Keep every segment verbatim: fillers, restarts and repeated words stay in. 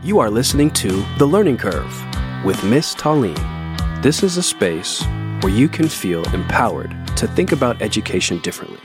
You are listening to The Learning Curve with Miss Taleen. This is a space where you can feel empowered to think about education differently.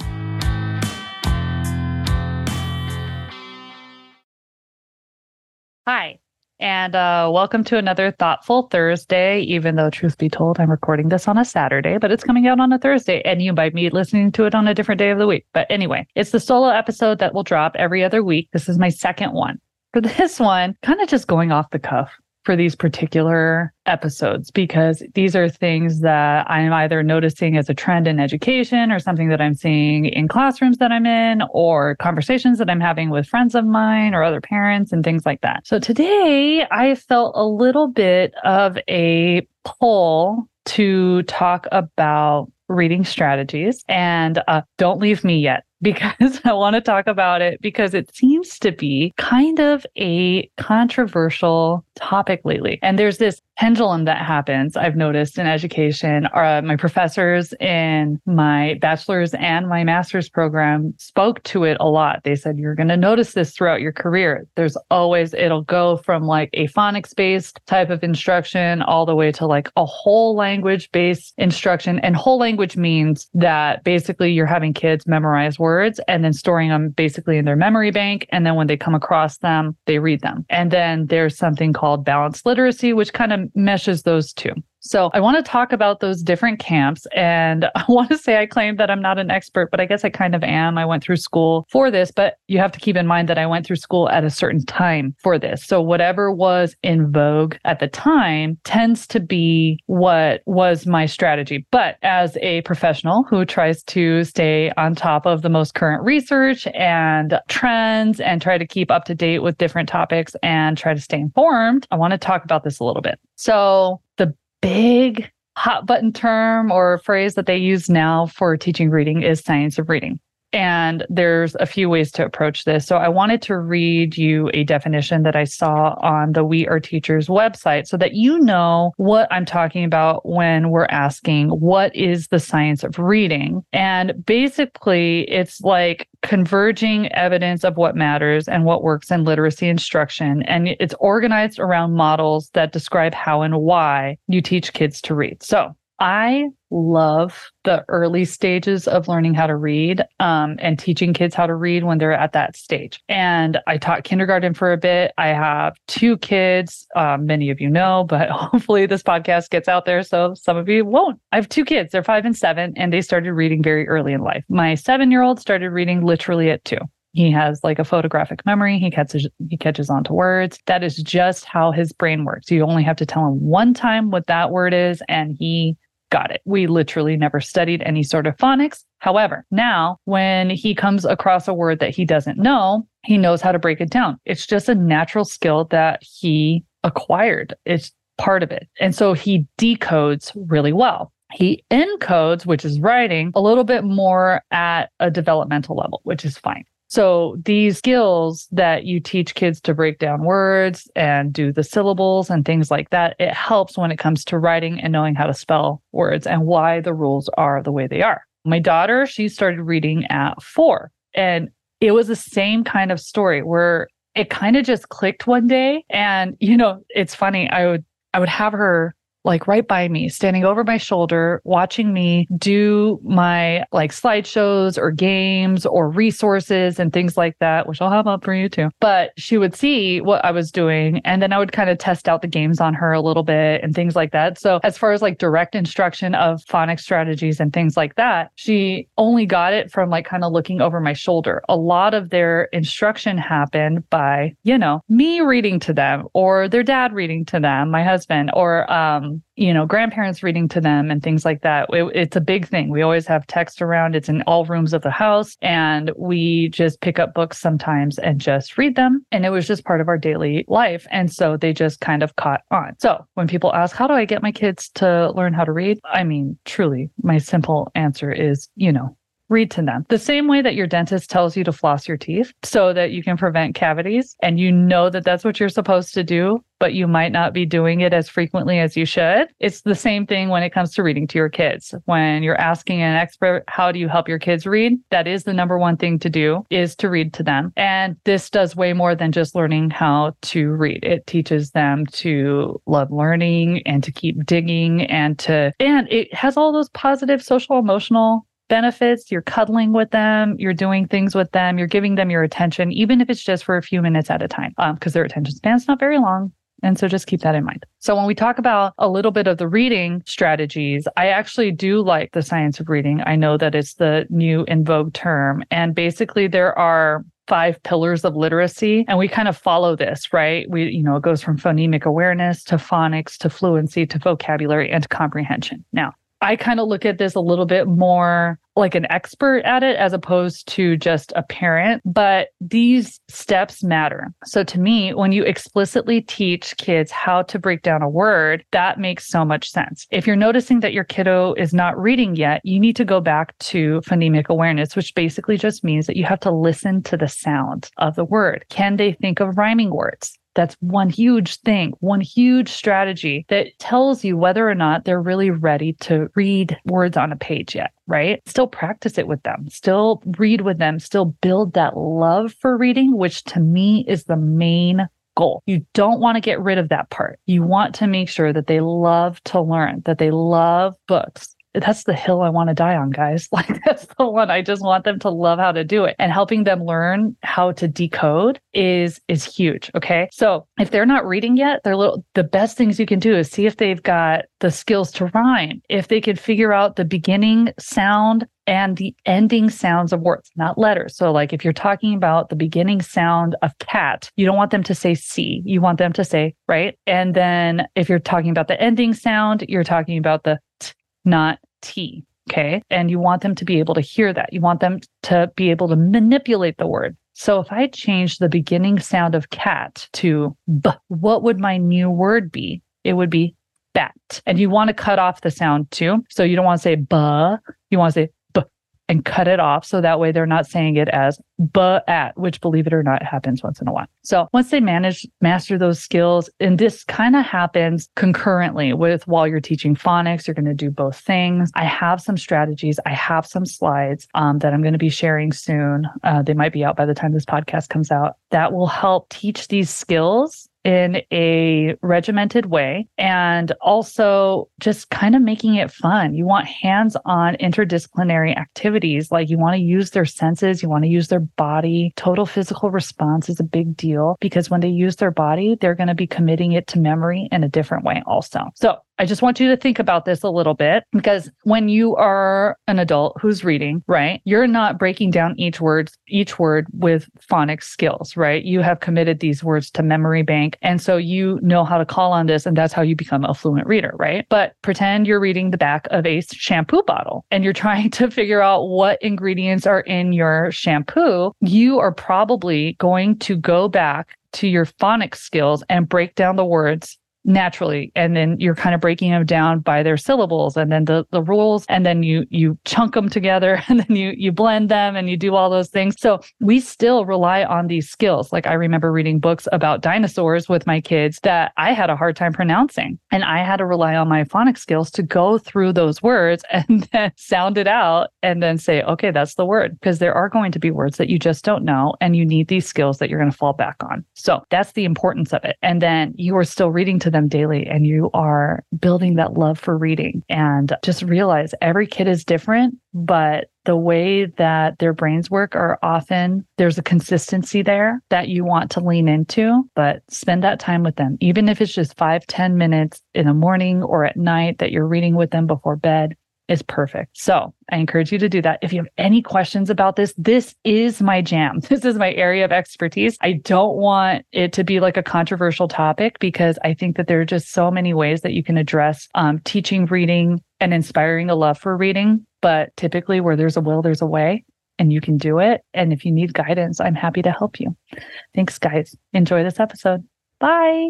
Hi, and uh, welcome to another Thoughtful Thursday, even though, truth be told, I'm recording this on a Saturday, but it's coming out on a Thursday, and you might be listening to it on a different day of the week. But anyway, it's the solo episode that will drop every other week. This is my second one. For this one, kind of just going off the cuff for these particular episodes, because these are things that I'm either noticing as a trend in education or something that I'm seeing in classrooms that I'm in or conversations that I'm having with friends of mine or other parents and things like that. So today I felt a little bit of a pull to talk about reading strategies. And uh, don't leave me yet, because I want to talk about it, because it seems to be kind of a controversial topic lately. And there's this pendulum that happens, I've noticed, in education. Uh, my professors in my bachelor's and my master's program spoke to it a lot. They said, you're going to notice this throughout your career. There's always, it'll go from like a phonics-based type of instruction all the way to like a whole language-based instruction. And whole language means that basically you're having kids memorize words Words and then storing them basically in their memory bank. And then when they come across them, they read them. And then there's something called balanced literacy, which kind of meshes those two. So I want to talk about those different camps. And I want to say I claim that I'm not an expert, but I guess I kind of am. I went through school for this, but you have to keep in mind that I went through school at a certain time for this. So whatever was in vogue at the time tends to be what was my strategy. But as a professional who tries to stay on top of the most current research and trends and try to keep up to date with different topics and try to stay informed, I want to talk about this a little bit. So the big hot button term or phrase that they use now for teaching reading is science of reading. And there's a few ways to approach this. So I wanted to read you a definition that I saw on the We Are Teachers website so that you know what I'm talking about when we're asking, what is the science of reading? And basically, it's like converging evidence of what matters and what works in literacy instruction. And it's organized around models that describe how and why you teach kids to read. So I love the early stages of learning how to read um, and teaching kids how to read when they're at that stage. And I taught kindergarten for a bit. I have two kids. Uh, many of you know, but hopefully this podcast gets out there, so some of you won't. I have two kids. They're five and seven, and they started reading very early in life. My seven-year-old started reading literally at two. He has like a photographic memory. He catches he catches onto words. That is just how his brain works. You only have to tell him one time what that word is, and he got it. We literally never studied any sort of phonics. However, now when he comes across a word that he doesn't know, he knows how to break it down. It's just a natural skill that he acquired. It's part of it. And so he decodes really well. He encodes, which is writing, a little bit more at a developmental level, which is fine. So these skills that you teach kids to break down words and do the syllables and things like that, it helps when it comes to writing and knowing how to spell words and why the rules are the way they are. My daughter, she started reading at four, and it was the same kind of story where it kind of just clicked one day. And, you know, it's funny, I would I would have her like right by me, standing over my shoulder, watching me do my like slideshows or games or resources and things like that, which I'll have up for you too. But she would see what I was doing, and then I would kind of test out the games on her a little bit and things like that. So as far as like direct instruction of phonics strategies and things like that, she only got it from like kind of looking over my shoulder. A lot of their instruction happened by, you know, me reading to them or their dad reading to them, my husband, or, um, you know, grandparents reading to them and things like that. It, it's a big thing. We always have text around. It's in all rooms of the house. And we just pick up books sometimes and just read them. And it was just part of our daily life. And so they just kind of caught on. So when people ask, how do I get my kids to learn how to read? I mean, truly, my simple answer is, you know, read to them. The same way that your dentist tells you to floss your teeth so that you can prevent cavities, and you know that that's what you're supposed to do, but you might not be doing it as frequently as you should. It's the same thing when it comes to reading to your kids. When you're asking an expert, how do you help your kids read? That is the number one thing to do, is to read to them. And this does way more than just learning how to read. It teaches them to love learning and to keep digging, and to, and it has all those positive social, emotional benefits. You're cuddling with them, you're doing things with them, you're giving them your attention, even if it's just for a few minutes at a time, um, because their attention span's not very long. And so just keep that in mind. So when we talk about a little bit of the reading strategies, I actually do like the science of reading. I know that it's the new in vogue term. And basically there are five pillars of literacy. And we kind of follow this, right? We, you know, it goes from phonemic awareness to phonics, to fluency, to vocabulary, and to comprehension. Now, I kind of look at this a little bit more like an expert at it as opposed to just a parent, but these steps matter. So to me, when you explicitly teach kids how to break down a word, that makes so much sense. If you're noticing that your kiddo is not reading yet, you need to go back to phonemic awareness, which basically just means that you have to listen to the sound of the word. Can they think of rhyming words? That's one huge thing, one huge strategy that tells you whether or not they're really ready to read words on a page yet, right? Still practice it with them, still read with them, still build that love for reading, which to me is the main goal. You don't want to get rid of that part. You want to make sure that they love to learn, that they love books. That's the hill I want to die on, guys. Like, that's the one. I just want them to love how to do it. And helping them learn how to decode is is huge, okay? So if they're not reading yet, they're little, the best things you can do is see if they've got the skills to rhyme, if they can figure out the beginning sound and the ending sounds of words, not letters. So like if you're talking about the beginning sound of cat, you don't want them to say C, you want them to say, right? And then if you're talking about the ending sound, you're talking about the t, not T, okay? And you want them to be able to hear that. You want them to be able to manipulate the word. So if I change the beginning sound of cat to B, what would my new word be? It would be bat. And you want to cut off the sound too. So you don't want to say buh, you want to say B and cut it off. So that way they're not saying it as buh at, which believe it or not happens once in a while. So once they manage, master those skills, and this kind of happens concurrently with while you're teaching phonics, you're going to do both things. I have some strategies. I have some slides um, that I'm going to be sharing soon. Uh, they might be out by the time this podcast comes out. That will help teach these skills in a regimented way, and also just kind of making it fun. You want hands-on interdisciplinary activities. Like, you want to use their senses, you want to use their body. Total physical response is a big deal, because when they use their body, they're going to be committing it to memory in a different way also. So I just want you to think about this a little bit, because when you are an adult who's reading, right, you're not breaking down each word, each word with phonics skills, right? You have committed these words to memory bank. And so you know how to call on this, and that's how you become a fluent reader, right? But pretend you're reading the back of a shampoo bottle and you're trying to figure out what ingredients are in your shampoo. You are probably going to go back to your phonics skills and break down the words naturally. And then you're kind of breaking them down by their syllables and then the, the rules. And then you you chunk them together, and then you you blend them, and you do all those things. So we still rely on these skills. Like, I remember reading books about dinosaurs with my kids that I had a hard time pronouncing. And I had to rely on my phonics skills to go through those words and then sound it out and then say, okay, that's the word. Because there are going to be words that you just don't know, and you need these skills that you're going to fall back on. So that's the importance of it. And then you are still reading to them daily, and you are building that love for reading. And just realize every kid is different, but the way that their brains work are often, there's a consistency there that you want to lean into, but spend that time with them. Even if it's just five, ten minutes in the morning or at night that you're reading with them before bed, is perfect. So I encourage you to do that. If you have any questions about this, this is my jam. This is my area of expertise. I don't want it to be like a controversial topic, because I think that there are just so many ways that you can address um, teaching reading and inspiring a love for reading. But typically where there's a will, there's a way, and you can do it. And if you need guidance, I'm happy to help you. Thanks, guys. Enjoy this episode. Bye.